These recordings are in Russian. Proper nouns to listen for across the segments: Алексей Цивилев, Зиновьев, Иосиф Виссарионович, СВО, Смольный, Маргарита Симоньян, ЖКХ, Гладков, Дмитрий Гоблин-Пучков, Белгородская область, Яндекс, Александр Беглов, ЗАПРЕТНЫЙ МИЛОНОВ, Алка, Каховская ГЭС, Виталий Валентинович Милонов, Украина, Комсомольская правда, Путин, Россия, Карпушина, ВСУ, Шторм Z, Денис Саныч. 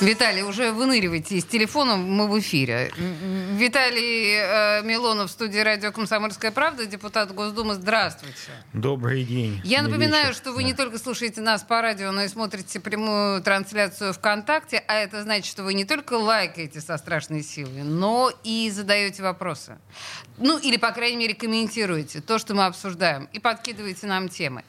Виталий, уже выныривайте из телефона, мы в эфире. Виталий Милонов, студии «Радио Комсомольская правда», депутат Госдумы. Здравствуйте. Добрый день. Я напоминаю, вечер. Что вы не только слушаете нас по радио, но и смотрите прямую трансляцию ВКонтакте, а это значит, что вы не только лайкаете со страшной силой, но и задаете вопросы. Ну, или, по крайней мере, комментируете то, что мы обсуждаем, и подкидываете нам темы.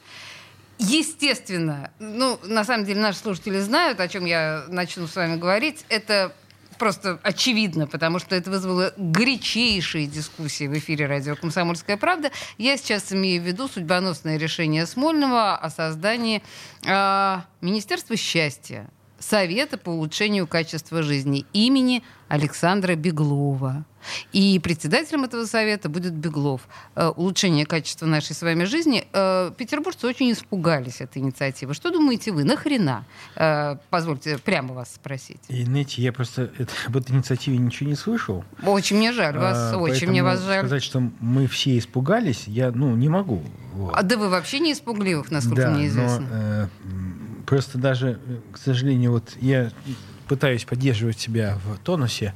Естественно, ну, на самом деле, наши слушатели знают, о чем я начну с вами говорить. Это просто очевидно, потому что это вызвало горячейшие дискуссии в эфире радио «Комсомольская правда». Я сейчас имею в виду судьбоносное решение Смольного о создании Министерства счастья, Совета по улучшению качества жизни имени Александра Беглова. И председателем этого совета будет Беглов. Улучшение качества нашей с вами жизни. Петербуржцы очень испугались этой инициативы. Что думаете вы? Нахрена? Позвольте прямо вас спросить. И, знаете, я просто об этой инициативе ничего не слышал. Очень мне жаль вас. Очень мне вас жаль. Сказать, что мы все испугались, я не могу. Вот. Да вы вообще не испугливых, насколько мне известно. Просто даже, к сожалению, я пытаюсь поддерживать себя в тонусе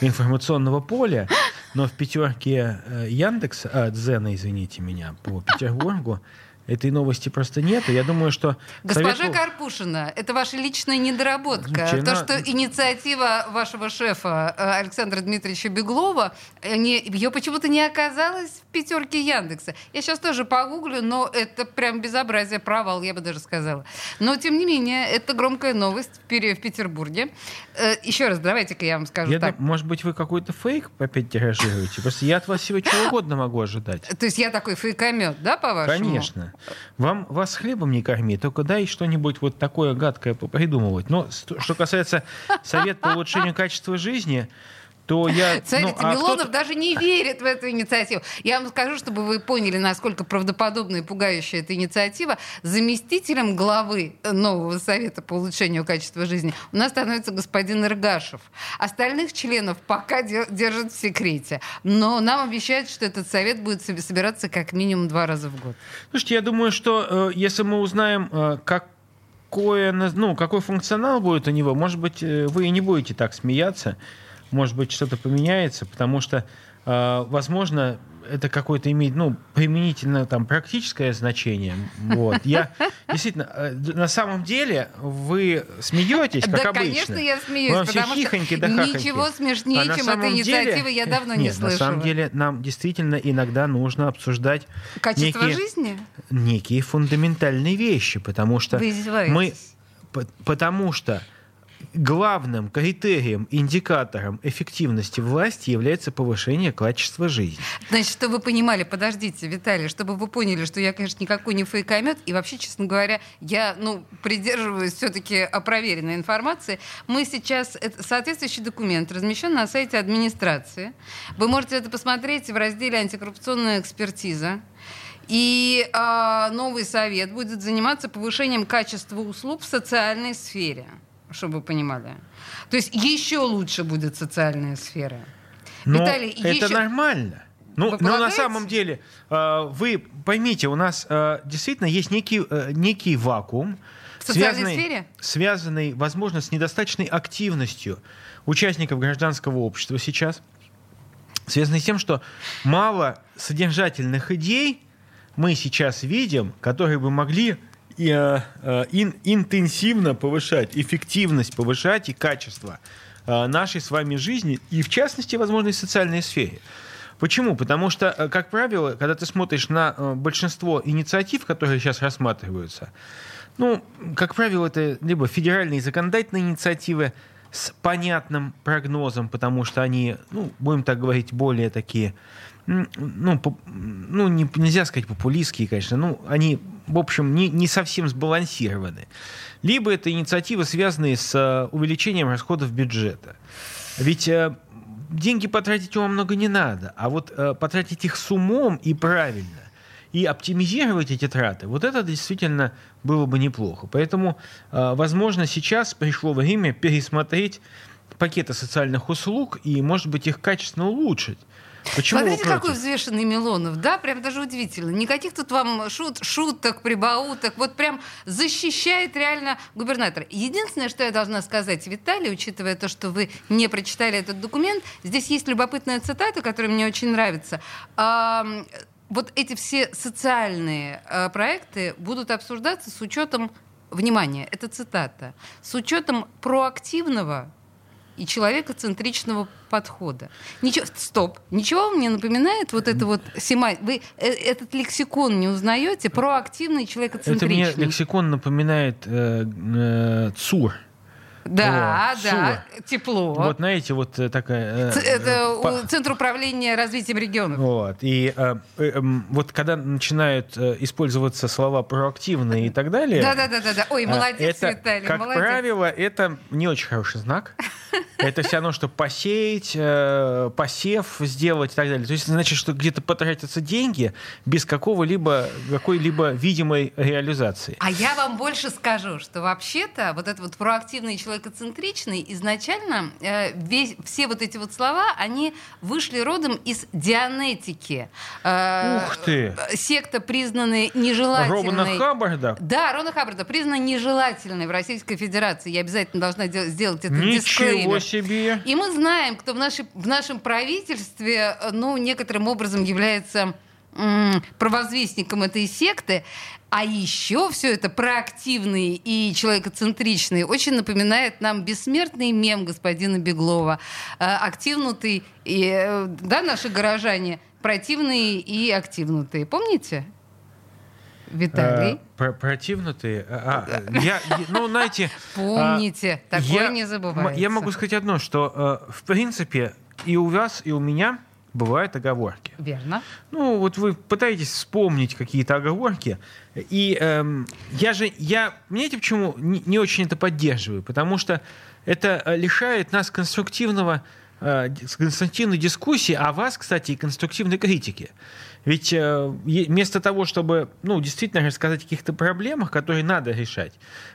информационного поля, но в пятерке Яндекса, Дзена, извините меня, по Петербургу этой новости просто нет. Я думаю, что... Госпожа Карпушина, это ваша личная недоработка. Слушайте, то, что инициатива вашего шефа Александра Дмитриевича Беглова, ее почему-то не оказалось в пятерке Яндекса. Я сейчас тоже погуглю, но это прям безобразие, провал, я бы даже сказала. Но, тем не менее, это громкая новость в Петербурге. Еще раз, давайте-ка я вам скажу так. Может быть, вы какой-то фейк опять тиражируете? Просто я от вас всего чего угодно могу ожидать. То есть я такой фейкомет, да, по-вашему? Конечно. Вас хлебом не корми, только дай что-нибудь такое гадкое придумывать. Но что касается Совета по улучшению качества жизни, то я... Смотрите, Милонов даже не верит в эту инициативу. Я вам скажу, чтобы вы поняли, насколько правдоподобна и пугающая эта инициатива. Заместителем главы нового Совета по улучшению качества жизни у нас становится господин Рыгашев. Остальных членов пока держат в секрете. Но нам обещают, что этот совет будет собираться как минимум 2 раза в год. Слушайте, я думаю, что если мы узнаем, какой функционал будет у него, может быть, вы и не будете так смеяться. Может быть, что-то поменяется, потому что, возможно, это какое-то имеет применительно практическое значение. Я действительно, на самом деле, вы смеетесь, как обычно. Да, конечно, я смеюсь, потому что ничего смешнее, чем эта инициатива, я давно не слышала. На самом деле, нам действительно иногда нужно обсуждать некие фундаментальные вещи, потому что главным критерием, индикатором эффективности власти является повышение качества жизни. Значит, чтобы вы понимали, подождите, Виталий, чтобы вы поняли, что я, конечно, никакой не фейкомет, и вообще, честно говоря, я, придерживаюсь все-таки проверенной информации. Мы сейчас... Соответствующий документ размещен на сайте администрации. Вы можете это посмотреть в разделе «Антикоррупционная экспертиза». И новый совет будет заниматься повышением качества услуг в социальной сфере. Чтобы вы понимали. То есть еще лучше будет социальная сфера. Но Виталий, это нормально. Но на самом деле, вы поймите, у нас действительно есть некий вакуум, связанный, возможно, с недостаточной активностью участников гражданского общества сейчас, связанный с тем, что мало содержательных идей мы сейчас видим, которые бы могли... интенсивно повышать, эффективность повышать и качество нашей с вами жизни, и в частности, возможно, и в социальной сфере. Почему? Потому что, как правило, когда ты смотришь на большинство инициатив, которые сейчас рассматриваются, как правило, это либо федеральные законодательные инициативы с понятным прогнозом, потому что они, будем так говорить, более такие... нельзя сказать популистские, конечно, они, в общем, не совсем сбалансированы. Либо это инициативы, связанные с увеличением расходов бюджета. Ведь деньги потратить вам много не надо, а потратить их с умом и правильно, и оптимизировать эти траты, вот это действительно было бы неплохо. Поэтому, возможно, сейчас пришло время пересмотреть пакеты социальных услуг и, может быть, их качественно улучшить. Почему Смотрите, какой взвешенный Милонов, да, прям даже удивительно. Никаких тут вам шуток, прибауток, вот прям защищает реально губернатор. Единственное, что я должна сказать, Виталий, учитывая то, что вы не прочитали этот документ, здесь есть любопытная цитата, которая мне очень нравится. Вот эти все социальные проекты будут обсуждаться с учетом, внимание, это цитата, с учетом проактивного и человекоцентричного подхода. Ничего вам не напоминает вот это вот семантика? Вы этот лексикон не узнаете? Проактивный и человекоцентричный. Это мне лексикон напоминает ЦУР. Да, о, да, ЦУР. Тепло. Вот, знаете, вот такая... Центр управления развитием регионов. Вот, и вот когда начинают использоваться слова проактивные и так далее... Да-да-да, ой, молодец, это, Виталий, как молодец. Правило, это не очень хороший знак. Это все равно, что посеять, посев сделать и так далее. То есть, значит, что где-то потратятся деньги без какой-либо видимой реализации. А я вам больше скажу, что вообще-то вот это вот проактивный и человекоцентричный изначально все вот эти вот слова, они вышли родом из дианетики. Ух ты! Секта, признанная нежелательной. Рона Хаббарда? Да, Рона Хаббарда, признана нежелательной в Российской Федерации. Я обязательно должна сделать это дисклеймер. Ничего себе! И мы знаем, кто в нашем правительстве, ну, некоторым образом является провозвестником этой секты. А еще все это проактивный и человекоцентричный очень напоминает нам бессмертный мем господина Беглова. Активнутый, и, да, наши горожане, противные и активнутые. Помните? Виталий? Противнутые? Ну, знаете... Помните, такое не забывается. Я могу сказать одно, что, в принципе, и у вас, и у меня бывают оговорки. Верно. Ну, вот вы пытаетесь вспомнить какие-то оговорки, и понимаете, почему не очень это поддерживаю? Потому что это лишает нас конструктивной дискуссии, а вас, кстати, и конструктивной критики. Ведь вместо того, чтобы действительно рассказать о каких-то проблемах, которые надо решать,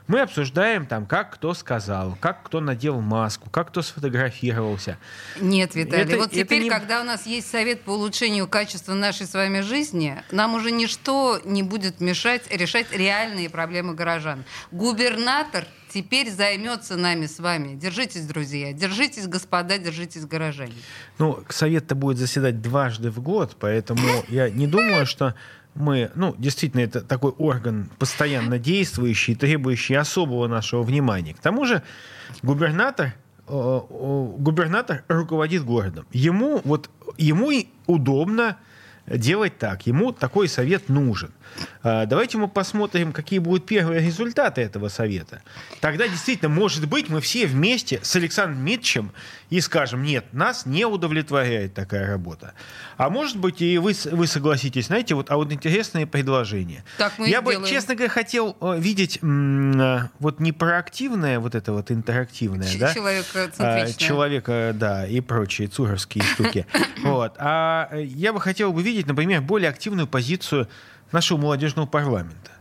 мы обсуждаем, там, как кто сказал, как кто надел маску, как кто сфотографировался. Нет, Виталий, когда у нас есть совет по улучшению качества нашей с вами жизни, нам уже ничто не будет мешать решать реальные проблемы горожан. Губернатор теперь займется нами с вами. Держитесь, друзья, держитесь, господа, держитесь, горожане. Ну, совет-то будет заседать дважды в год, поэтому я не думаю, что мы... Ну, действительно, это такой орган, постоянно действующий, требующий особого нашего внимания. К тому же губернатор руководит городом. Ему и удобно делать так. Ему такой совет нужен. Давайте мы посмотрим, какие будут первые результаты этого совета. Тогда действительно, может быть, мы все вместе с Александром Дмитриевичем и скажем: нет, нас не удовлетворяет такая работа. А может быть, и вы согласитесь. Знаете, вот интересные предложения. Я бы, честно говоря, хотел видеть вот не проактивное, вот это вот интерактивное, да? Человекоцентричное. Человека, да, и прочие цуровские штуки. А я бы хотел видеть, например, более активную позицию нашего молодежного парламента.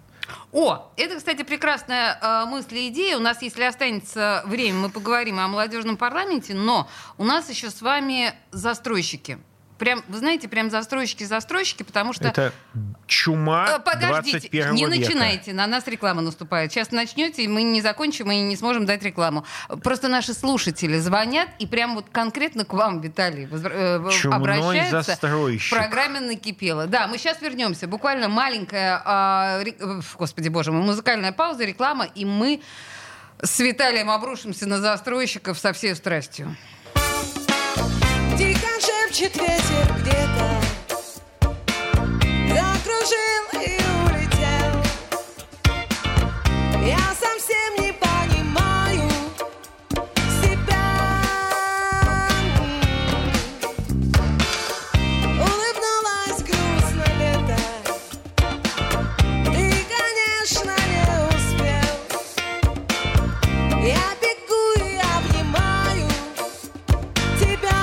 О, это, кстати, прекрасная мысль и идея. У нас, если останется время, мы поговорим о молодежном парламенте, но у нас еще с вами застройщики. Прям застройщики, потому что... Это чума 21 века. Не начинайте, на нас реклама наступает. Сейчас начнете, и мы не закончим, и не сможем дать рекламу. Просто наши слушатели звонят, и прям вот конкретно к вам, Виталий, обращаются. Застройщик. В программе «Накипело». Да, мы сейчас вернемся. Буквально маленькая, господи боже мой, музыкальная пауза, реклама, и мы с Виталием обрушимся на застройщиков со всей страстью. Шепчет ветер где-то, закружил и улетел. Я совсем не понимаю себя. Улыбнулось грустно лето, ты, конечно, не успел. Я обнимаю тебя.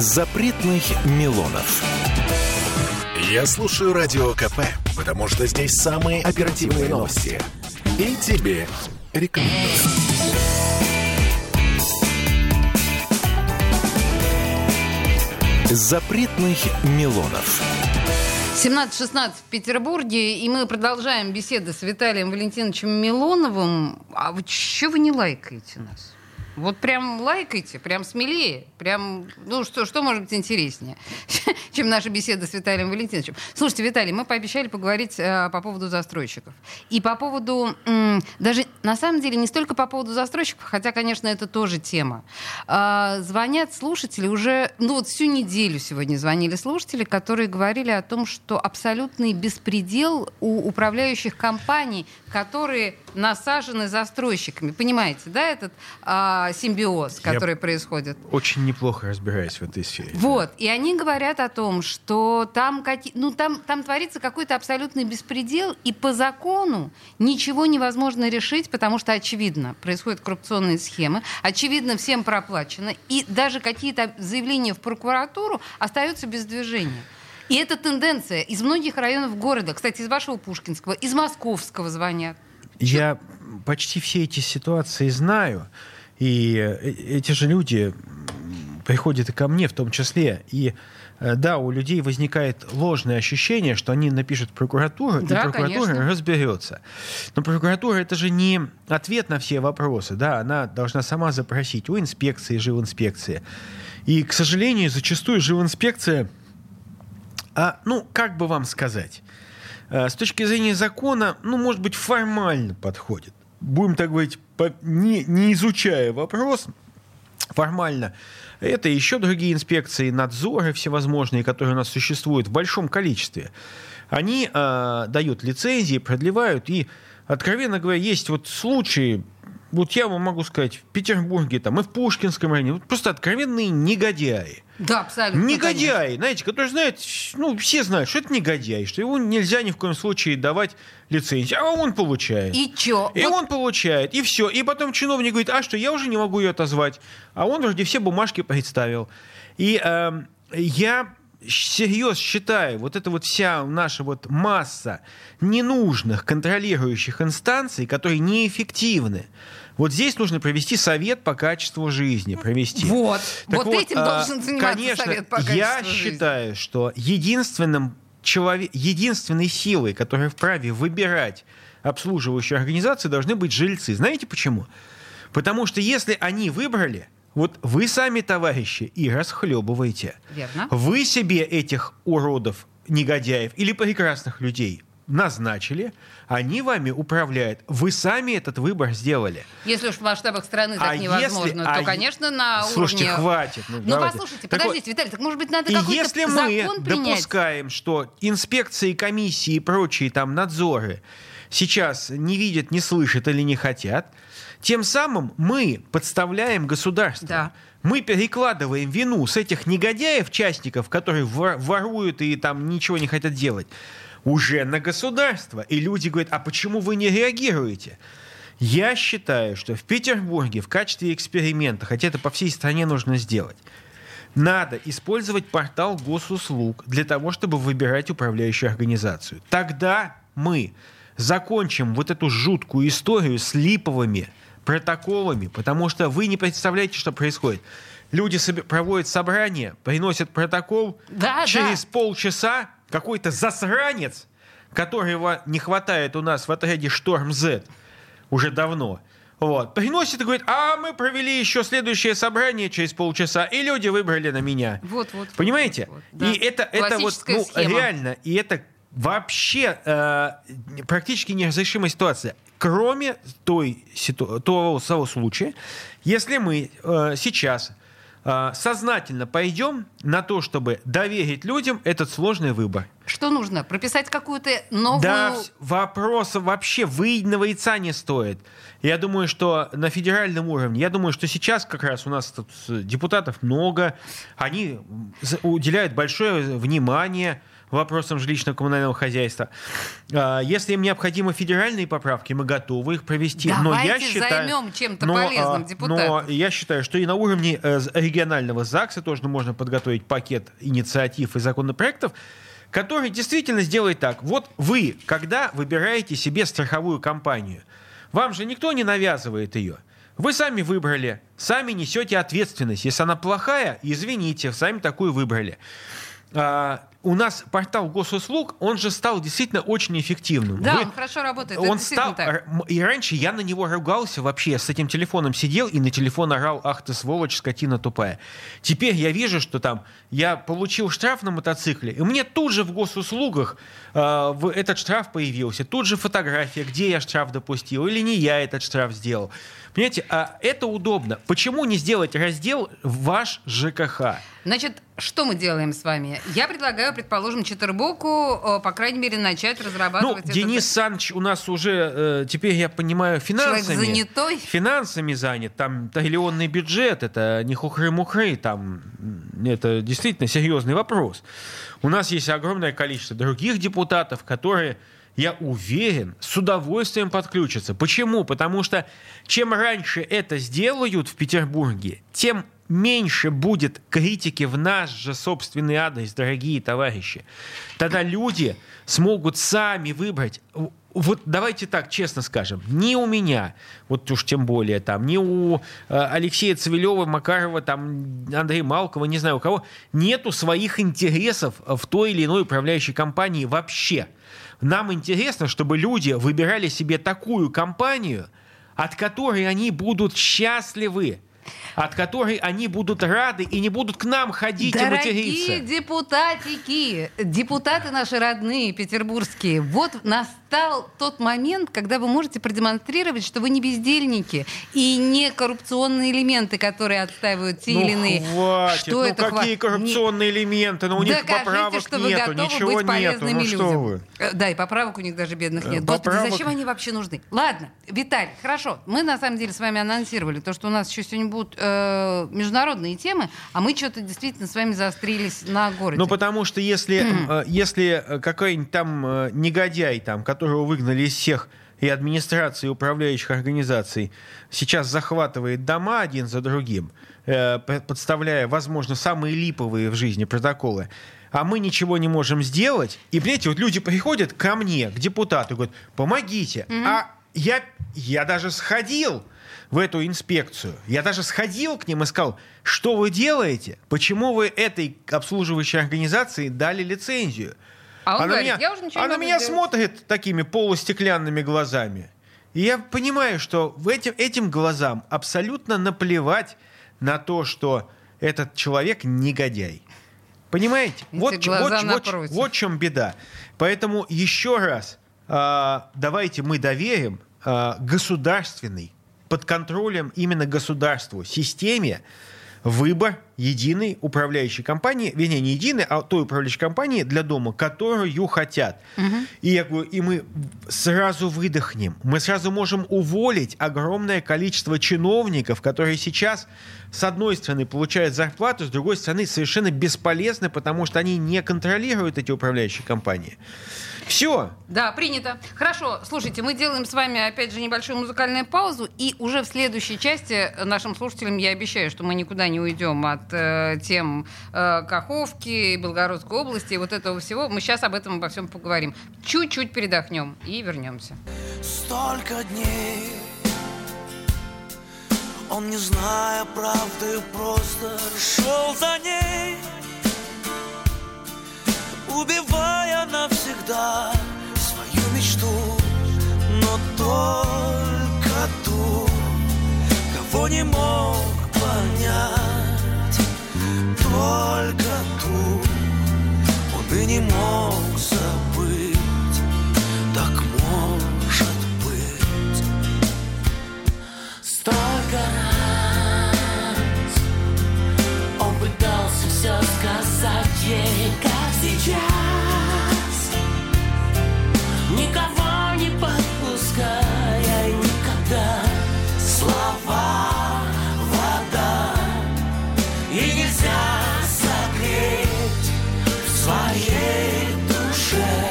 Запретных Милонов. Я слушаю Радио КП, потому что здесь самые оперативные новости. И тебе рекомендую. Запретных Милонов. 17:16 в Петербурге, и мы продолжаем беседу с Виталием Валентиновичем Милоновым. А вы чего вы не лайкаете нас? Вот прям лайкайте, прям смелее, прям, ну что может быть интереснее, чем наша беседа с Виталием Валентиновичем. Слушайте, Виталий, мы пообещали поговорить по поводу застройщиков. И по поводу, даже на самом деле не столько по поводу застройщиков, хотя, конечно, это тоже тема. Звонят слушатели уже, всю неделю сегодня звонили слушатели, которые говорили о том, что абсолютный беспредел у управляющих компаний, которые насажены застройщиками. Понимаете, да, этот симбиоз, который происходит? Очень неплохо разбираюсь в этой сфере. Вот, и они говорят о том, что там творится какой-то абсолютный беспредел, и по закону ничего невозможно решить, потому что, очевидно, происходят коррупционные схемы, очевидно, всем проплачено, и даже какие-то заявления в прокуратуру остаются без движения. И это тенденция из многих районов города. Кстати, из вашего Пушкинского, из Московского звонят. Я почти все эти ситуации знаю, и эти же люди приходят и ко мне в том числе. И да, у людей возникает ложное ощущение, что они напишут в прокуратуру, да, и прокуратура, конечно, разберется. Но прокуратура — это же не ответ на все вопросы. Да, она должна сама запросить у инспекции, жилинспекции. И, к сожалению, зачастую жилинспекция... как бы вам сказать, с точки зрения закона, может быть, формально подходит. Будем так говорить, не изучая вопрос формально. Это еще другие инспекции, надзоры всевозможные, которые у нас существуют в большом количестве. Они дают лицензии, продлевают. И, откровенно говоря, есть случаи, я вам могу сказать, в Петербурге там, и в Пушкинском районе, просто откровенные негодяи. Да, абсолютно. Негодяи, знаете, которые знают, все знают, что это негодяй, что его нельзя ни в коем случае давать лицензию. А он получает. И чё? И он получает, и все. И потом чиновник говорит, а что, я уже не могу ее отозвать. А он вроде все бумажки представил. И я всерьез считаю, вся наша масса ненужных контролирующих инстанций, которые неэффективны. Здесь нужно провести совет по качеству жизни. Этим должен заниматься, конечно, совет по качеству жизни. Я считаю, что единственной силой, которая вправе выбирать обслуживающую организацию, должны быть жильцы. Знаете почему? Потому что если они выбрали, вы сами, товарищи, и расхлебываете. Верно. Вы себе этих уродов, негодяев или прекрасных людей назначили, они вами управляют. Вы сами этот выбор сделали. Если уж в масштабах страны так невозможно, то, конечно, на уровне... Слушайте, хватит. Послушайте, подождите, Виталий, так, может быть, надо какой-то закон принять? И если мы допускаем, что инспекции, комиссии и прочие там надзоры сейчас не видят, не слышат или не хотят, тем самым мы подставляем государство. Да. Мы перекладываем вину с этих негодяев, частников, которые воруют и там ничего не хотят делать, уже на государство. И люди говорят, а почему вы не реагируете? Я считаю, что в Петербурге в качестве эксперимента, хотя это по всей стране нужно сделать, надо использовать портал Госуслуг для того, чтобы выбирать управляющую организацию. Тогда мы закончим эту жуткую историю с липовыми протоколами, потому что вы не представляете, что происходит. Люди проводят собрание, приносят протокол, через полчаса какой-то засранец, которого не хватает у нас в отряде «Шторм Z» уже давно, приносит и говорит, а мы провели еще следующее собрание через полчаса, и люди выбрали на меня. Понимаете? И это схема. Реально, и это вообще практически неразрешимая ситуация. Кроме того случая, если мы сейчас сознательно пойдем на то, чтобы доверить людям этот сложный выбор. Что нужно? Прописать какую-то новую... Да, вопрос вообще выеденного яйца не стоит. Я думаю, что на федеральном уровне, я думаю, что сейчас как раз у нас тут депутатов много, они уделяют большое внимание вопросам жилищно-коммунального хозяйства. Если им необходимы федеральные поправки, мы готовы их провести. Давайте займем чем-то полезным депутатам. Но я считаю, что и на уровне регионального ЗАГСа тоже можно подготовить пакет инициатив и законопроектов, который действительно сделает так. Вот вы, когда выбираете себе страховую компанию, вам же никто не навязывает ее. Вы сами выбрали, сами несете ответственность. Если она плохая, извините, сами такую выбрали. У нас портал Госуслуг, он же стал действительно очень эффективным. Да, он хорошо работает. Он стал, и раньше я на него ругался вообще, я с этим телефоном сидел и на телефон орал: «Ах ты сволочь, скотина тупая». Теперь я вижу, что там я получил штраф на мотоцикле, и мне тут же в Госуслугах этот штраф появился, тут же фотография, где я штраф допустил или не я этот штраф сделал. Понимаете, а это удобно. Почему не сделать раздел «Ваш ЖКХ»? Значит, что мы делаем с вами? Я предлагаю, предположим, Четербоку, по крайней мере, начать разрабатывать... Ну, Денис Саныч у нас уже, теперь я понимаю, финансами занят. Там триллионный бюджет, это не хухры-мухры, там, это действительно серьезный вопрос. У нас есть огромное количество других депутатов, которые... я уверен, с удовольствием подключатся. Почему? Потому что чем раньше это сделают в Петербурге, тем меньше будет критики в наш же собственный адрес, дорогие товарищи. Тогда люди смогут сами выбрать. Вот давайте так честно скажем, ни у меня, вот уж тем более там, ни у Алексея Цивилева, Макарова, там, Андрея Малкова, не знаю у кого, нету своих интересов в той или иной управляющей компании вообще. Нам интересно, чтобы люди выбирали себе такую компанию, от которой они будут счастливы, от которой они будут рады и не будут к нам ходить и материться. Дорогие депутатики, депутаты наши родные, петербургские, вот настал тот момент, когда вы можете продемонстрировать, что вы не бездельники и не коррупционные элементы, которые отстаивают те или иные. Какие коррупционные элементы? Но у них поправок нету, ничего нету. Ну что вы? Да, и поправок у них даже бедных нет. Господи, зачем они вообще нужны? Ладно, Виталий, хорошо. Мы на самом деле с вами анонсировали то, что у нас еще сегодня будут международные темы, а мы что-то действительно с вами заострились на городе. Ну, потому что если какой-нибудь там негодяй, там, которого выгнали из всех и администрации, и управляющих организаций, сейчас захватывает дома один за другим, подставляя, возможно, самые липовые в жизни протоколы, а мы ничего не можем сделать, и, понимаете, вот люди приходят ко мне, к депутату, и говорят: «Помогите». А я даже сходил в эту инспекцию. Я даже сходил к ним и сказал: что вы делаете? Почему вы этой обслуживающей организации дали лицензию? А он говорит: она на меня смотрит такими полустеклянными глазами. И я понимаю, что этим глазам абсолютно наплевать на то, что этот человек негодяй. Понимаете? Вот в чем беда. Поэтому еще раз, давайте мы доверим государственный, под контролем именно государству, системе, выбор единой управляющей компании, вернее, не единой, а той управляющей компании для дома, которую хотят. И я говорю, и мы сразу выдохнем. Мы сразу можем уволить огромное количество чиновников, которые сейчас, с одной стороны, получают зарплату, с другой стороны, совершенно бесполезны, потому что они не контролируют эти управляющие компании. Все. Да, принято. Хорошо, слушайте, мы делаем с вами, опять же, небольшую музыкальную паузу, и уже в следующей части нашим слушателям я обещаю, что мы никуда не уйдем от тем Каховки, Белгородской области и вот этого всего. Мы сейчас об этом обо всем поговорим. Чуть-чуть передохнем и вернемся. Столько дней он, не зная правды, просто шел за ней, убивая навсегда свою мечту, но только ту, кого не мог понять, только ту он и не мог забыть. Так может быть. Столько раз он пытался все сказать ей, как сейчас. слова вода, и нельзя согреть в своей душе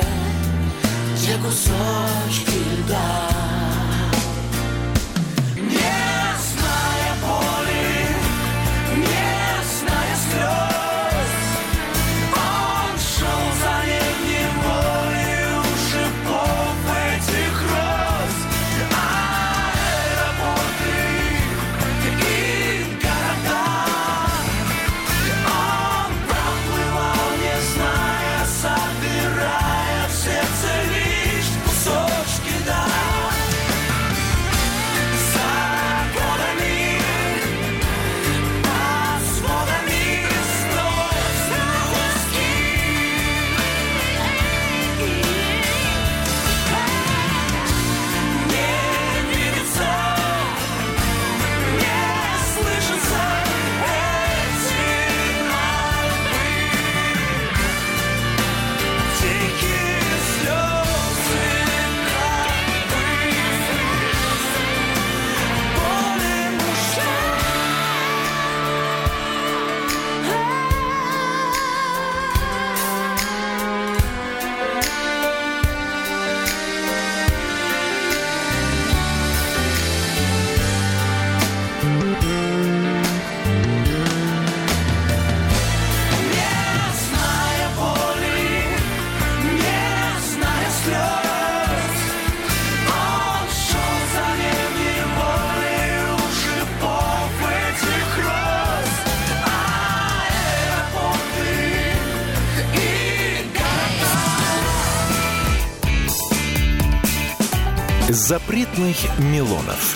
те кусочки льда. Местное поле, местная слез, он шел за летним морем шипов этих роз. Аэропорты и города, он проплывал, не зная, собирая в сердце лишь кусочки льда. Запретных Милонов.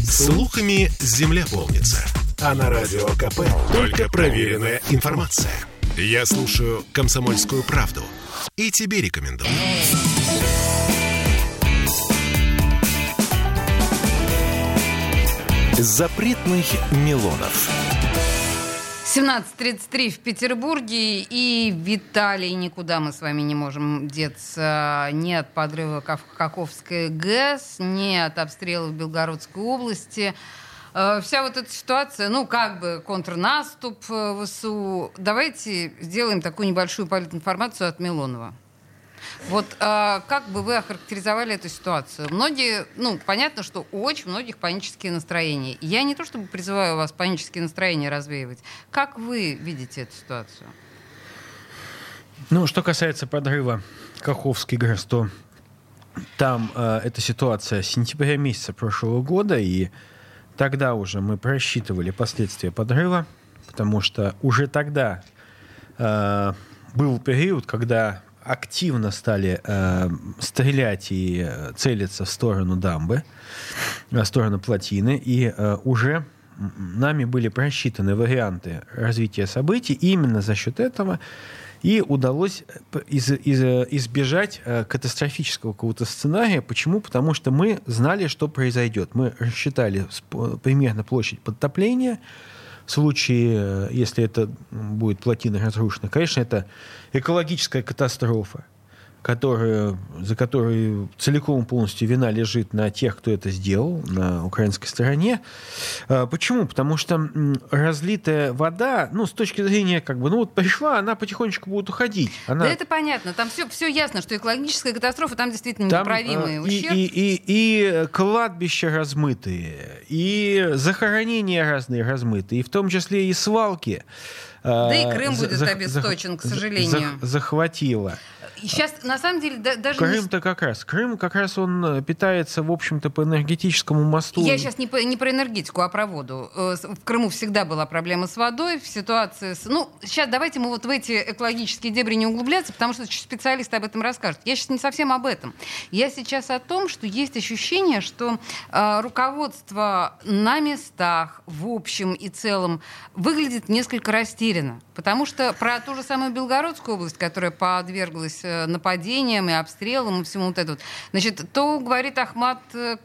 Слухами земля полнится. А на Радио КП только проверенная информация. Я слушаю «Комсомольскую правду» и тебе рекомендую. Запретных Милонов. 17:33 в Петербурге, и, Виталий, никуда мы с вами не можем деться ни от подрыва Каховской ГЭС, ни от обстрела в Белгородской области. Вся вот эта ситуация, ну, как бы контрнаступ ВСУ. Давайте сделаем такую небольшую политинформацию от Милонова. Вот как бы вы охарактеризовали эту ситуацию? Многие, ну, понятно, что у очень многих панические настроения. Я не то чтобы призываю вас панические настроения развеивать. Как вы видите эту ситуацию? Ну, что касается подрыва Каховской ГЭС, то там эта ситуация с сентября месяца прошлого года, и тогда уже мы просчитывали последствия подрыва, потому что уже тогда был период, когда активно стали стрелять и целиться в сторону дамбы, в сторону плотины, и уже нами были просчитаны варианты развития событий. Именно за счет этого и удалось избежать катастрофического какого-то сценария. Почему? Потому что мы знали, что произойдет. Мы рассчитали примерно площадь подтопления. В случае, если это будет плотина разрушена, конечно, это экологическая катастрофа, за которую целиком и полностью вина лежит на тех, кто это сделал, на украинской стороне. Почему? Потому что разлитая вода, ну, с точки зрения, как бы, ну, вот пришла, она потихонечку будет уходить. Она... Да это понятно, там все ясно, что экологическая катастрофа, там действительно там непоправимый ущерб. И кладбища размытые, и захоронения разные размытые, и в том числе и свалки. Да и Крым будет обесточен, к сожалению. Захватило. Сейчас, на самом деле, даже... Крым-то как раз. Крым как раз он питается, в общем-то, по энергетическому мосту. Я сейчас не про энергетику, а про воду. В Крыму всегда была проблема с водой, в ситуации с... Ну, сейчас давайте мы вот в эти экологические дебри не углубляться, потому что специалисты об этом расскажут. Я сейчас не совсем об этом. Я сейчас о том, что есть ощущение, что руководство на местах в общем и целом выглядит несколько растерянно. Потому что про ту же самую Белгородскую область, которая подверглась нападениям и обстрелам и всему вот этому. Значит, то говорит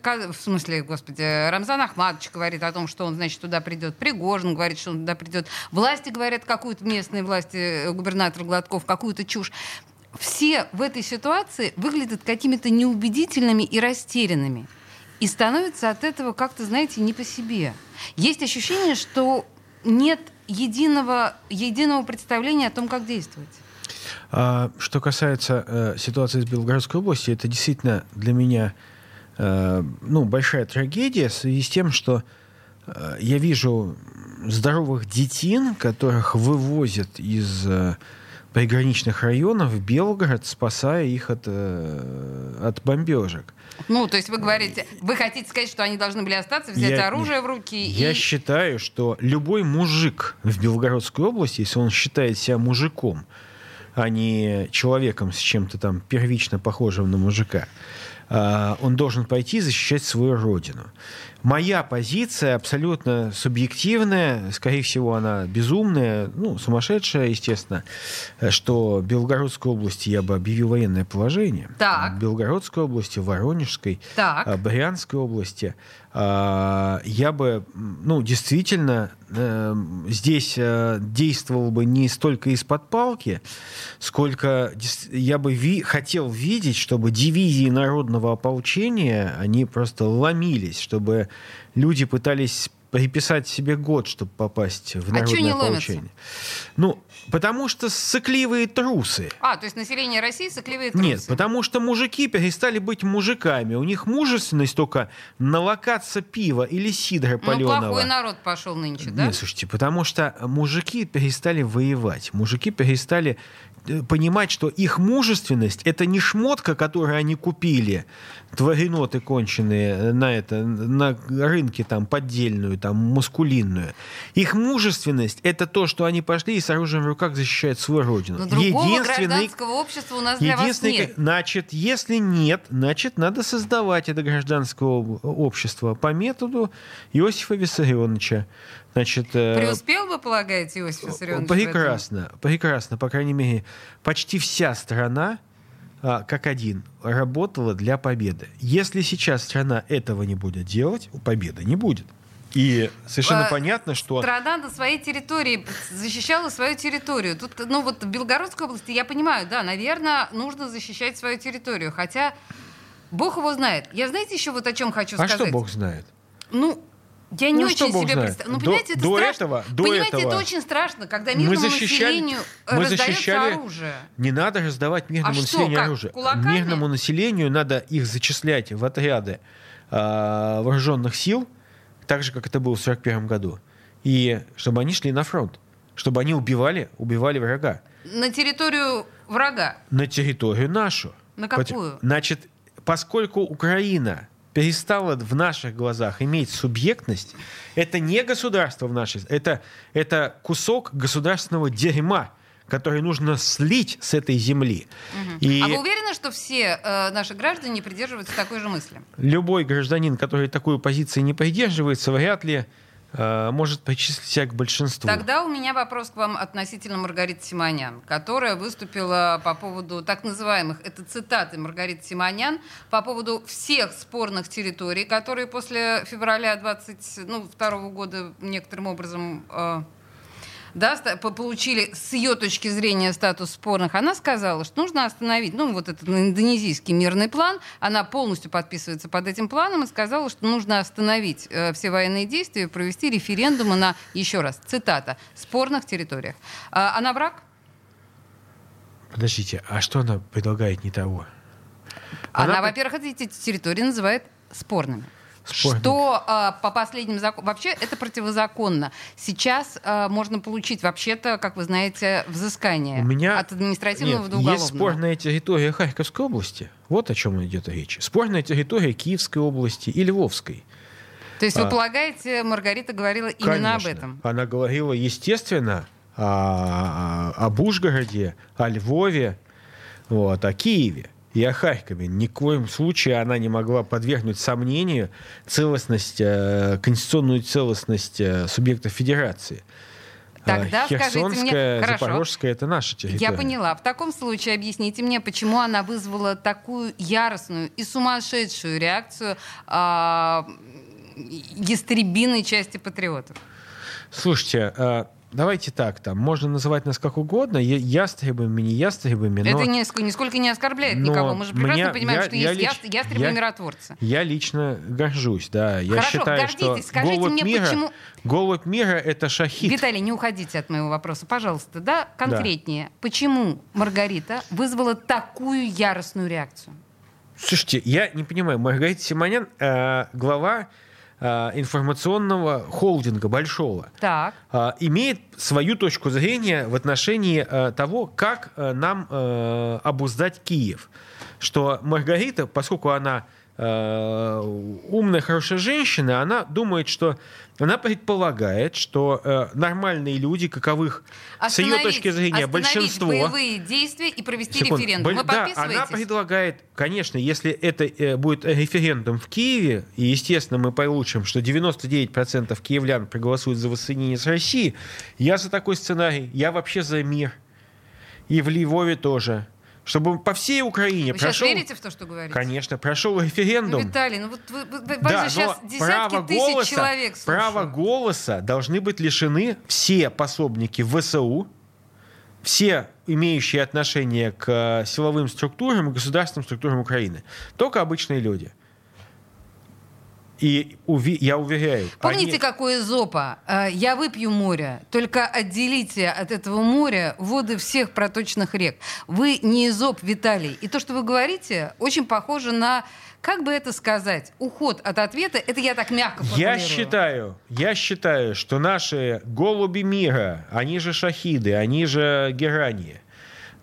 Рамзан Ахматович говорит о том, что он, значит, туда придет. Пригожин говорит, что он туда придет. Власти говорят, какую-то местные власти, губернатор Гладков, какую-то чушь. Все в этой ситуации выглядят какими-то неубедительными и растерянными. И становится от этого как-то, знаете, не по себе. Есть ощущение, что нет единого представления о том, как действовать. Что касается ситуации с Белгородской областью, это действительно для меня большая трагедия в связи с тем, что я вижу здоровых детин, которых вывозят из приграничных районов в Белгород, спасая их от бомбежек. Ну, то есть вы говорите, вы хотите сказать, что они должны были остаться, взять оружие в руки? Я считаю, что любой мужик в Белгородской области, если он считает себя мужиком, а не человеком с чем-то там первично похожим на мужика, он должен пойти защищать свою родину. Моя позиция абсолютно субъективная, скорее всего, она безумная, сумасшедшая, естественно, что в Белгородской области я бы объявил военное положение. В Белгородской области, Воронежской, Брянской области. Я бы, действительно, здесь действовал бы не столько из-под палки, сколько я бы хотел видеть, чтобы дивизии народного ополчения, они просто ломились, чтобы люди пытались приписать себе год, чтобы попасть в народное ополчение. Потому что сыкливые трусы. То есть население России сыкливые трусы. Нет, потому что мужики перестали быть мужиками. У них мужественность только налокаться пива или сидра паленого. Плохой народ пошел нынче, да? Нет, слушайте, потому что мужики перестали воевать. Мужики перестали понимать, что их мужественность — это не шмотка, которую они купили, твореноты конченые на рынке там поддельную, там маскулинную. Их мужественность — это то, что они пошли и с оружием в руках защищают свою родину. Но другого гражданского общества у нас для вас нет. Значит, если нет, значит, надо создавать это гражданское общество по методу Иосифа Виссарионовича. Значит, преуспел бы, полагаете, Иосиф Виссарионович? Прекрасно. По крайней мере, почти вся страна, как один, работала для победы. Если сейчас страна этого не будет делать, победы не будет. И совершенно понятно, что... Страна на своей территории, защищала свою территорию. Тут, в Белгородской области, я понимаю, да, наверное, нужно защищать свою территорию. Хотя Бог его знает. Я, знаете, еще вот о чем хочу сказать? А что Бог знает? Я не очень себе представляю. Понимаете, это страшно. Понимаете, это очень страшно, когда мирному населению раздается оружие. Не надо раздавать мирному населению оружие. Мирному населению надо их зачислять в отряды вооруженных сил, так же, как это было в 1941 году. И чтобы они шли на фронт. Чтобы они убивали врага. На территорию врага? На территорию нашу. На какую? Значит, поскольку Украина перестала в наших глазах иметь субъектность, это не государство в нашей... Это кусок государственного дерьма, который нужно слить с этой земли. Угу. А вы уверены, что все наши граждане придерживаются такой же мысли? Любой гражданин, который такой позиции не придерживается, вряд ли может причислить себя к большинству. Тогда у меня вопрос к вам относительно Маргариты Симоньян, которая выступила по поводу так называемых, это цитаты Маргариты Симоньян, по поводу всех спорных территорий, которые после февраля 22 года некоторым образом... получили с ее точки зрения статус спорных, она сказала, что нужно остановить, этот индонезийский мирный план, она полностью подписывается под этим планом и сказала, что нужно остановить все военные действия и провести референдумы на, еще раз, цитата, спорных территориях. Она враг? Подождите, а что она предлагает не того? Она во-первых, эти территории называет спорными. Что по последним законам... Вообще это противозаконно. Сейчас можно получить, вообще-то, как вы знаете, взыскание от административного до уголовного. Есть спорная территория Харьковской области. Вот о чем идет речь. Спорная территория Киевской области и Львовской. То есть вы полагаете, Маргарита говорила именно об этом? Она говорила, естественно, об Ужгороде, о Львове, о Киеве. И о Харькове. Ни в коем случае она не могла подвергнуть сомнению конституционную целостность субъектов федерации. Тогда скажите мне, хорошо, Запорожская — это наша территория. Я поняла. В таком случае объясните мне, почему она вызвала такую яростную и сумасшедшую реакцию ястребиной части патриотов. Слушайте, Давайте так, там, можно называть нас как угодно, ястребами, не ястребами, но... Это нисколько не оскорбляет никого, мы же прекрасно понимаем, что есть ястребы-миротворцы. Я лично горжусь, да, я считаю, что голубь мира — это шахид. Виталий, не уходите от моего вопроса, пожалуйста, да, конкретнее. Да. Почему Маргарита вызвала такую яростную реакцию? Слушайте, я не понимаю, Маргарита Симоньян, глава информационного холдинга большого, так, имеет свою точку зрения в отношении того, как нам обуздать Киев. Что Маргарита, поскольку она умная, хорошая женщина, она думает, что она предполагает, что нормальные люди, каковых с ее точки зрения большинство, боевые действия и провести референдум. Вы подписываетесь? Да, она предлагает, конечно, если это будет референдум в Киеве, и, естественно, мы получим, что 99% киевлян проголосуют за воссоединение с Россией, я за такой сценарий, я вообще за мир. И в Львове тоже. Чтобы по всей Украине вы прошел... Вы сейчас верите в то, что говорите? Конечно, прошел референдум. Ну, Виталий, ну вот вы да, сейчас десятки тысяч человек слушают. Право голоса должны быть лишены все пособники ВСУ, все имеющие отношение к силовым структурам и государственным структурам Украины. Только обычные люди. И я уверяю... Помните, какое Эзопа? Я выпью море, только отделите от этого моря воды всех проточных рек. Вы не Эзоп, Виталий. И то, что вы говорите, очень похоже на, как бы это сказать, уход от ответа. Это я так мягко формулирую. Я считаю, что наши голуби мира, они же шахиды, они же герани,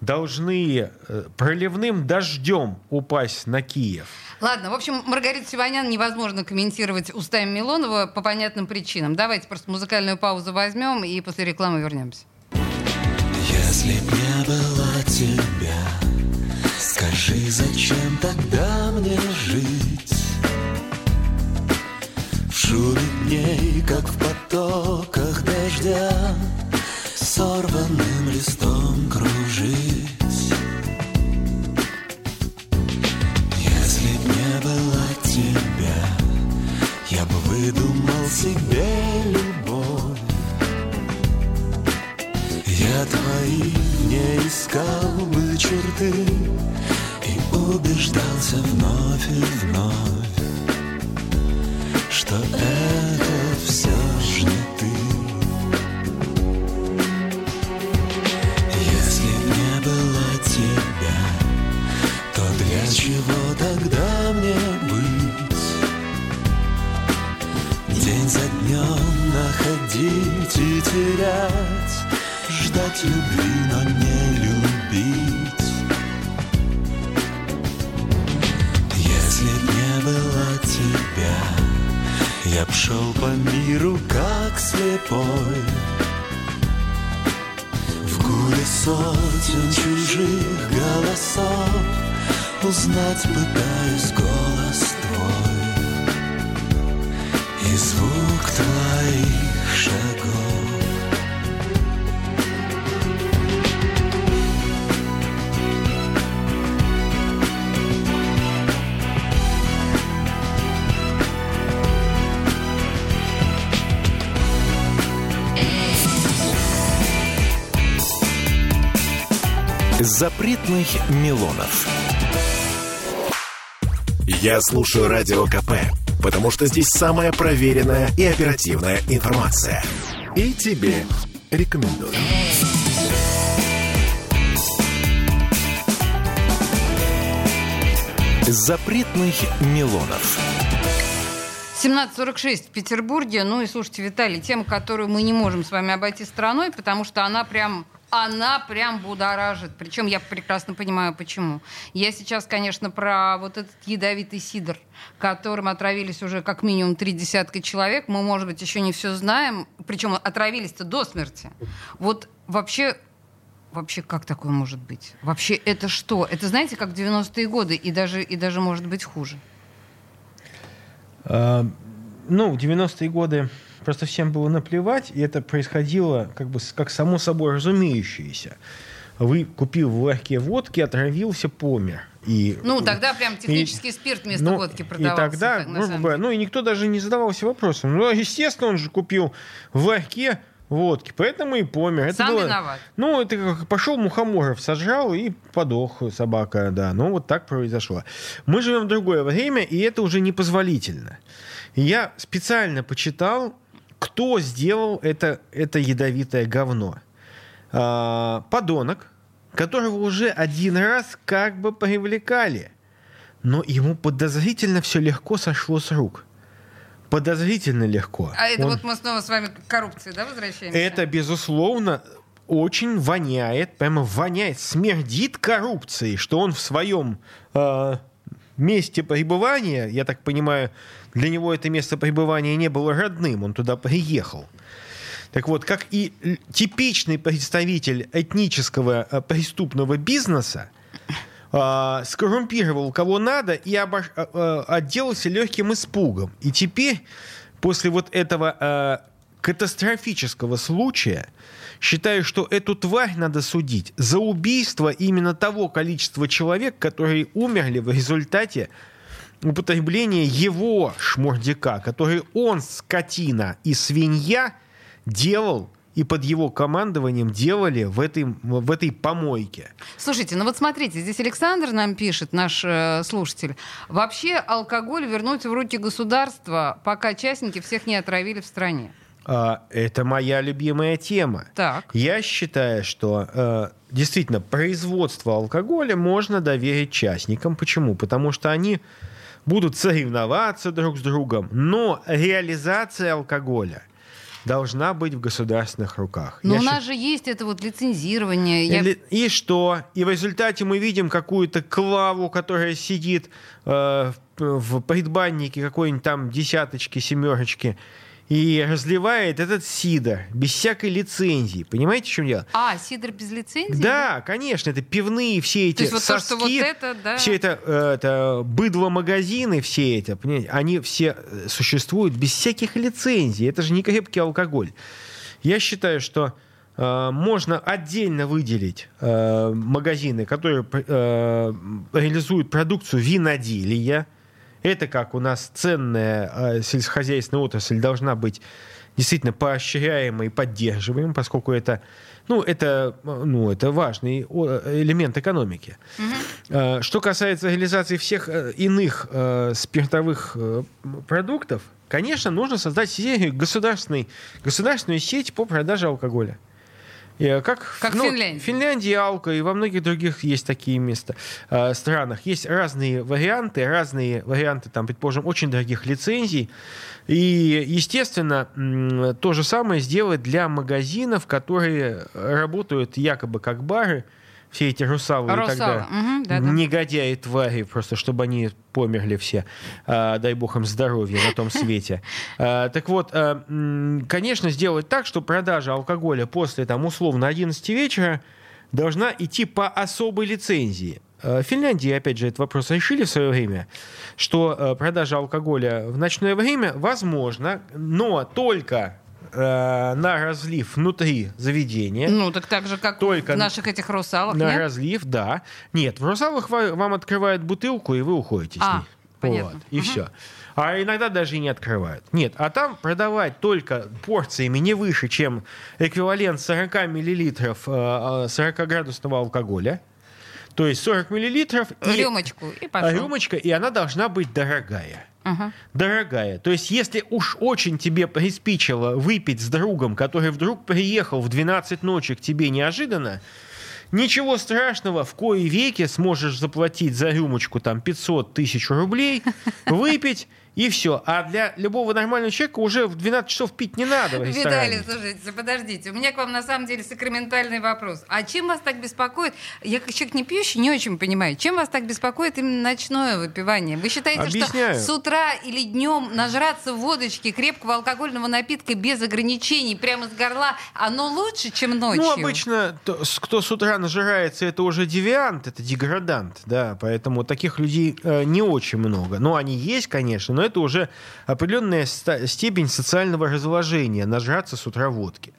должны проливным дождем упасть на Киев. Ладно, в общем, Маргариту Симоньян невозможно комментировать устами Милонова по понятным причинам. Давайте просто музыкальную паузу возьмем и после рекламы вернемся. Если б не было тебя, скажи, зачем тогда мне жить? В шуме дней, как в потоках дождя, сорванным листом кружить. Если б не было тебя, я бы выдумал себе любовь. Я твои не искал бы черты и убеждался вновь и вновь, что это все же не ты. Чего тогда мне быть? День за днем находить и терять, ждать любви, но не любить. Если б не было тебя, я б шел по миру как слепой, в гуле сотен чужих голосов. Узнать пытаюсь голос твой и звук твоих шагов. Запретных Милонов. Я слушаю Радио КП, потому что здесь самая проверенная и оперативная информация. И тебе рекомендую. Запретных Милонов. 17:46 в Петербурге. Ну и слушайте, Виталий, тема, которую мы не можем с вами обойти стороной, потому что она прям будоражит. Причем я прекрасно понимаю, почему. Я сейчас, конечно, про вот этот ядовитый сидр, которым отравились уже как минимум 30 человек. Мы, может быть, еще не все знаем. Причем отравились-то до смерти. Вот вообще как такое может быть? Вообще это что? Это, знаете, как в 90-е годы и даже может быть хуже. В 90-е годы просто всем было наплевать, и это происходило как само собой разумеющееся. Вы купил в ларьке водки, отравился, помер. И, тогда прям технический спирт вместо водки продавался. И тогда, грубо говоря, и никто даже не задавался вопросом. Естественно, он же купил в ларьке Вот, поэтому и помер. Сам это было... виноват. Ну, это как пошел мухоморов, сожрал и подох собака, да. Ну, вот так произошло. Мы живем в другое время, и это уже непозволительно. Я специально почитал, кто сделал это ядовитое говно. Подонок, которого уже один раз как бы привлекали, но ему подозрительно все легко сошло с рук. Подозрительно легко. А это вот мы снова с вами к коррупции, да, возвращаемся? Это, безусловно, очень воняет, прямо воняет, смердит коррупцией, что он в своем месте пребывания, я так понимаю, для него это место пребывания не было родным, он туда приехал. Так вот, как и типичный представитель этнического преступного бизнеса, скоррумпировал кого надо и отделался легким испугом. И теперь, после вот этого катастрофического случая, считаю, что эту тварь надо судить за убийство именно того количества человек, которые умерли в результате употребления его шмурдяка, который он, скотина и свинья, делал. И под его командованием делали в этой помойке. Слушайте, ну вот смотрите, здесь Александр нам пишет, наш слушатель. Вообще алкоголь вернуть в руки государства, пока частники всех не отравили в стране. Это моя любимая тема. Так. Я считаю, что действительно производство алкоголя можно доверить частникам. Почему? Потому что они будут соревноваться друг с другом. Но реализация алкоголя должна быть в государственных руках. Но у нас же есть это вот лицензирование. И что? И в результате мы видим какую-то клаву, которая сидит в предбаннике какой-нибудь там десяточки, семерочки, и разливает этот сидр без всякой лицензии. Понимаете, в чем дело? А, сидр без лицензии? Да, конечно. Это пивные все эти соски. То есть вот то, что вот это, да. Все это быдло-магазины, все это, понимаете, они все существуют без всяких лицензий. Это же не крепкий алкоголь. Я считаю, что можно отдельно выделить магазины, которые реализуют продукцию виноделия. Это как у нас ценная сельскохозяйственная отрасль должна быть действительно поощряема и поддерживаема, поскольку это важный элемент экономики. Mm-hmm. Что касается реализации всех иных спиртовых продуктов, конечно, нужно создать государственную сеть по продаже алкоголя. Как Финляндия. Финляндия, Алка, и во многих других есть такие места, странах. Есть разные варианты, там, предположим, очень дорогих лицензий. И, естественно, то же самое сделать для магазинов, которые работают якобы как бары. Все эти русалы. И так далее. Угу, да, негодяи, твари, просто чтобы они померли все. Дай бог им здоровья на том свете. Так вот, конечно, сделать так, что продажа алкоголя после, там, условно, 11 вечера должна идти по особой лицензии. В Финляндии, опять же, этот вопрос решили в свое время, что продажа алкоголя в ночное время возможна, но только на разлив внутри заведения. Ну, так же, как только в наших этих русалах, на нет? Разлив, да. Нет, в русалах вам открывают бутылку, и вы уходите с ней. Понятно. Вот, и все. А иногда даже и не открывают. Нет, а там продавать только порциями не выше, чем эквивалент 40 миллилитров 40-градусного алкоголя. То есть 40 миллилитров и рюмочку, и пошел. Рюмочка, и она должна быть дорогая. Uh-huh. Дорогая. То есть, если уж очень тебе приспичило выпить с другом, который вдруг приехал в 12 ночи к тебе неожиданно, ничего страшного, в кои веки сможешь заплатить за рюмочку там 500 тысяч рублей, выпить, и все. А для любого нормального человека уже в 12 часов пить не надо в ресторане. Виталий, слушайте, подождите. У меня к вам на самом деле сакраментальный вопрос. А чем вас так беспокоит? Я как человек не пьющий не очень понимаю. Чем вас так беспокоит именно ночное выпивание? Вы считаете, объясняю, что с утра или днем нажраться водочки, крепкого алкогольного напитка без ограничений, прямо с горла, оно лучше, чем ночью? Ну, обычно кто с утра нажирается, это уже девиант, это деградант, да, поэтому таких людей не очень много. Ну, они есть, конечно, но это уже определенная степень социального разложения, нажраться с утра водки.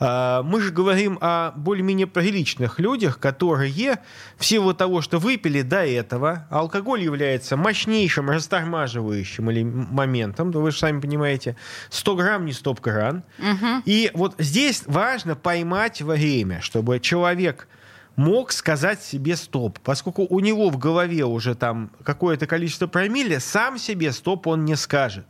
Мы же говорим о более-менее приличных людях, которые всего того, что выпили до этого, алкоголь является мощнейшим растормаживающим моментом, вы же сами понимаете, 100 грамм не стоп-кран. Угу. И вот здесь важно поймать время, чтобы человек мог сказать себе стоп. Поскольку у него в голове уже там какое-то количество промилле, сам себе стоп он не скажет.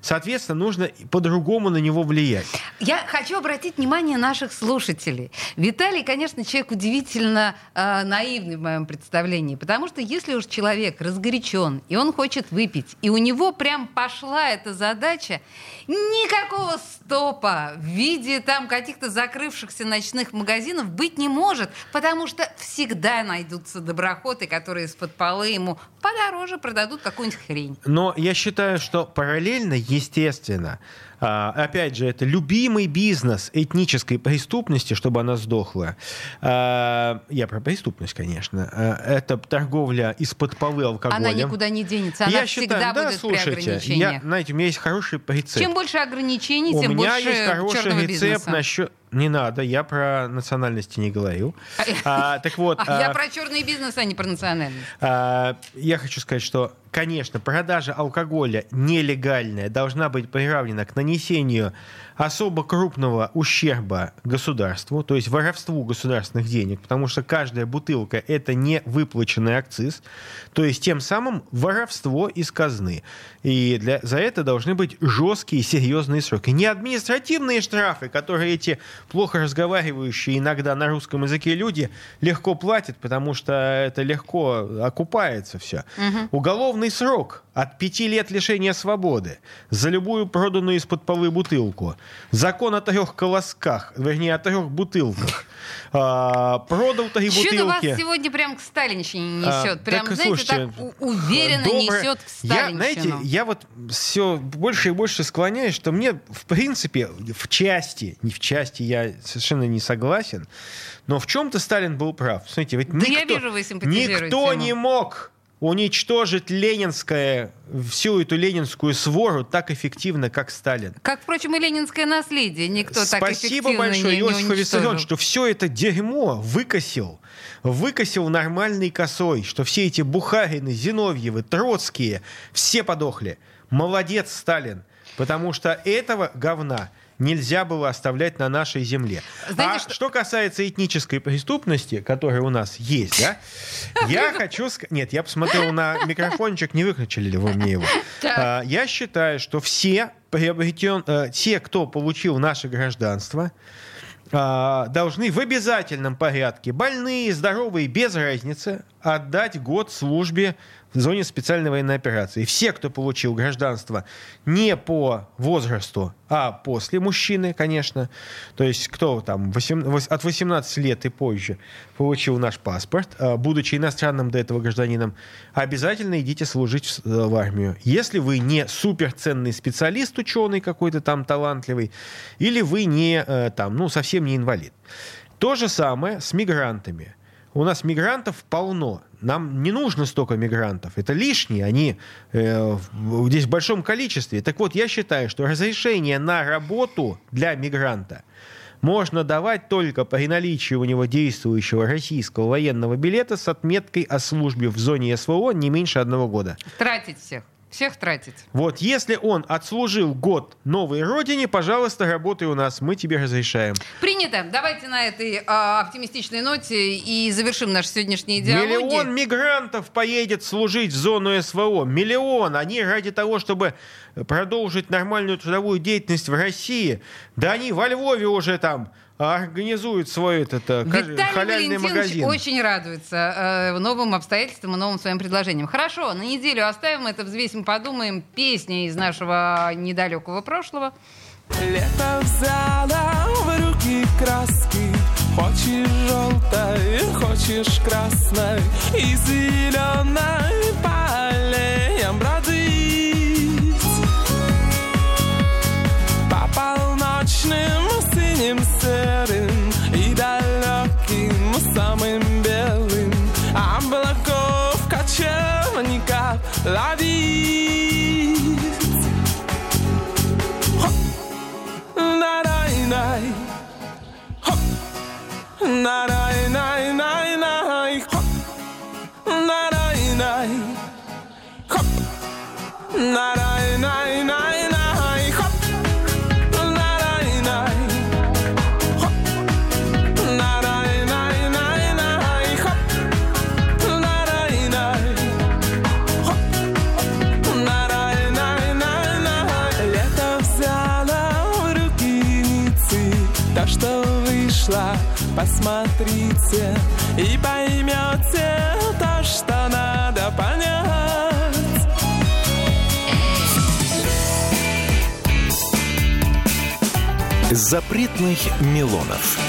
Соответственно, нужно по-другому на него влиять. Я хочу обратить внимание наших слушателей. Виталий, конечно, человек удивительно наивный в моем представлении, потому что если уж человек разгорячен, и он хочет выпить, и у него прям пошла эта задача, никакого стопа в виде там каких-то закрывшихся ночных магазинов быть не может, потому что всегда найдутся доброхоты, которые из-под полы ему подороже продадут какую-нибудь хрень. Но я считаю, что параллельно, естественно, опять же, это любимый бизнес этнической преступности, чтобы она сдохла. Я про преступность, конечно. Это торговля из-под полы алкоголем. Она никуда не денется, она всегда будет при ограничениях. Знаете, у меня есть хороший рецепт. Чем больше ограничений, тем больше черного бизнеса. У меня есть хороший рецепт насчет... Не надо, я про национальности не говорю. Так вот, я про черный бизнес, а не про национальность. Я хочу сказать, что, конечно, продажа алкоголя нелегальная должна быть приравнена к нанесению особо крупного ущерба государству, то есть воровству государственных денег, потому что каждая бутылка — это не выплаченный акциз, то есть тем самым воровство из казны. И за это должны быть жесткие, серьезные сроки. Не административные штрафы, которые эти плохо разговаривающие иногда на русском языке люди легко платят, потому что это легко окупается все. Угу. Уголовный срок от 5 лет лишения свободы за любую проданную из-под полы бутылку. Закон о 3 колосках, вернее, о 3 бутылках. Продал 3 бутылки. Что-то вас сегодня прям к сталинщине несет. Прям, так, знаете, слушайте, так уверенно несет к сталинщину. Я вот все больше и больше склоняюсь, что мне, в принципе, не в части, я совершенно не согласен, но в чем-то Сталин был прав. Смотрите, ведь никто не мог уничтожить всю эту ленинскую свору так эффективно, как Сталин. Как, впрочем, и ленинское наследие никто так эффективно не уничтожил. Спасибо большое Иосифу Виссарионовичу, что все это дерьмо выкосил нормальной косой, что все эти Бухарины, Зиновьевы, Троцкие, все подохли. Молодец, Сталин, потому что этого говна нельзя было оставлять на нашей земле. Знаете, что касается этнической преступности, которая у нас есть, да, я хочу сказать... Нет, я посмотрел на микрофончик, не выключили ли вы мне его. Я считаю, что все, кто получил наше гражданство, должны в обязательном порядке, больные, здоровые, без разницы, отдать год службе в зоне специальной военной операции. Все, кто получил гражданство не по возрасту, а после мужчины, конечно, то есть кто там от 18 лет и позже получил наш паспорт, будучи иностранным до этого гражданином, обязательно идите служить в армию. Если вы не суперценный специалист, ученый какой-то там талантливый, или вы совсем не инвалид. То же самое с мигрантами. У нас мигрантов полно. Нам не нужно столько мигрантов. Это лишние. Они здесь в большом количестве. Так вот, я считаю, что разрешение на работу для мигранта можно давать только при наличии у него действующего российского военного билета с отметкой о службе в зоне СВО не меньше 1 года. Тратить всех. Всех тратить. Вот, если он отслужил год новой родине, пожалуйста, работай у нас, мы тебе разрешаем. Принято. Давайте на этой оптимистичной ноте и завершим наши сегодняшние идеологии. 1 миллион мигрантов поедет служить в зону СВО. 1 миллион. Они ради того, чтобы продолжить нормальную трудовую деятельность в России. Да они во Львове уже там организует свой халяльный магазин. Виталий очень радуется новым обстоятельствам и новым своим предложениям. Хорошо, на неделю оставим это, взвесим, подумаем. Песня из нашего недалекого прошлого. Лето взяла в руки краски. Хочешь желтой, хочешь красной. И зеленой по аллеям бродить. По полночным синим серым и далеким самым белым облаков кочевника ловить. Посмотрите и поймете то, что надо понять. Запретный Милонов.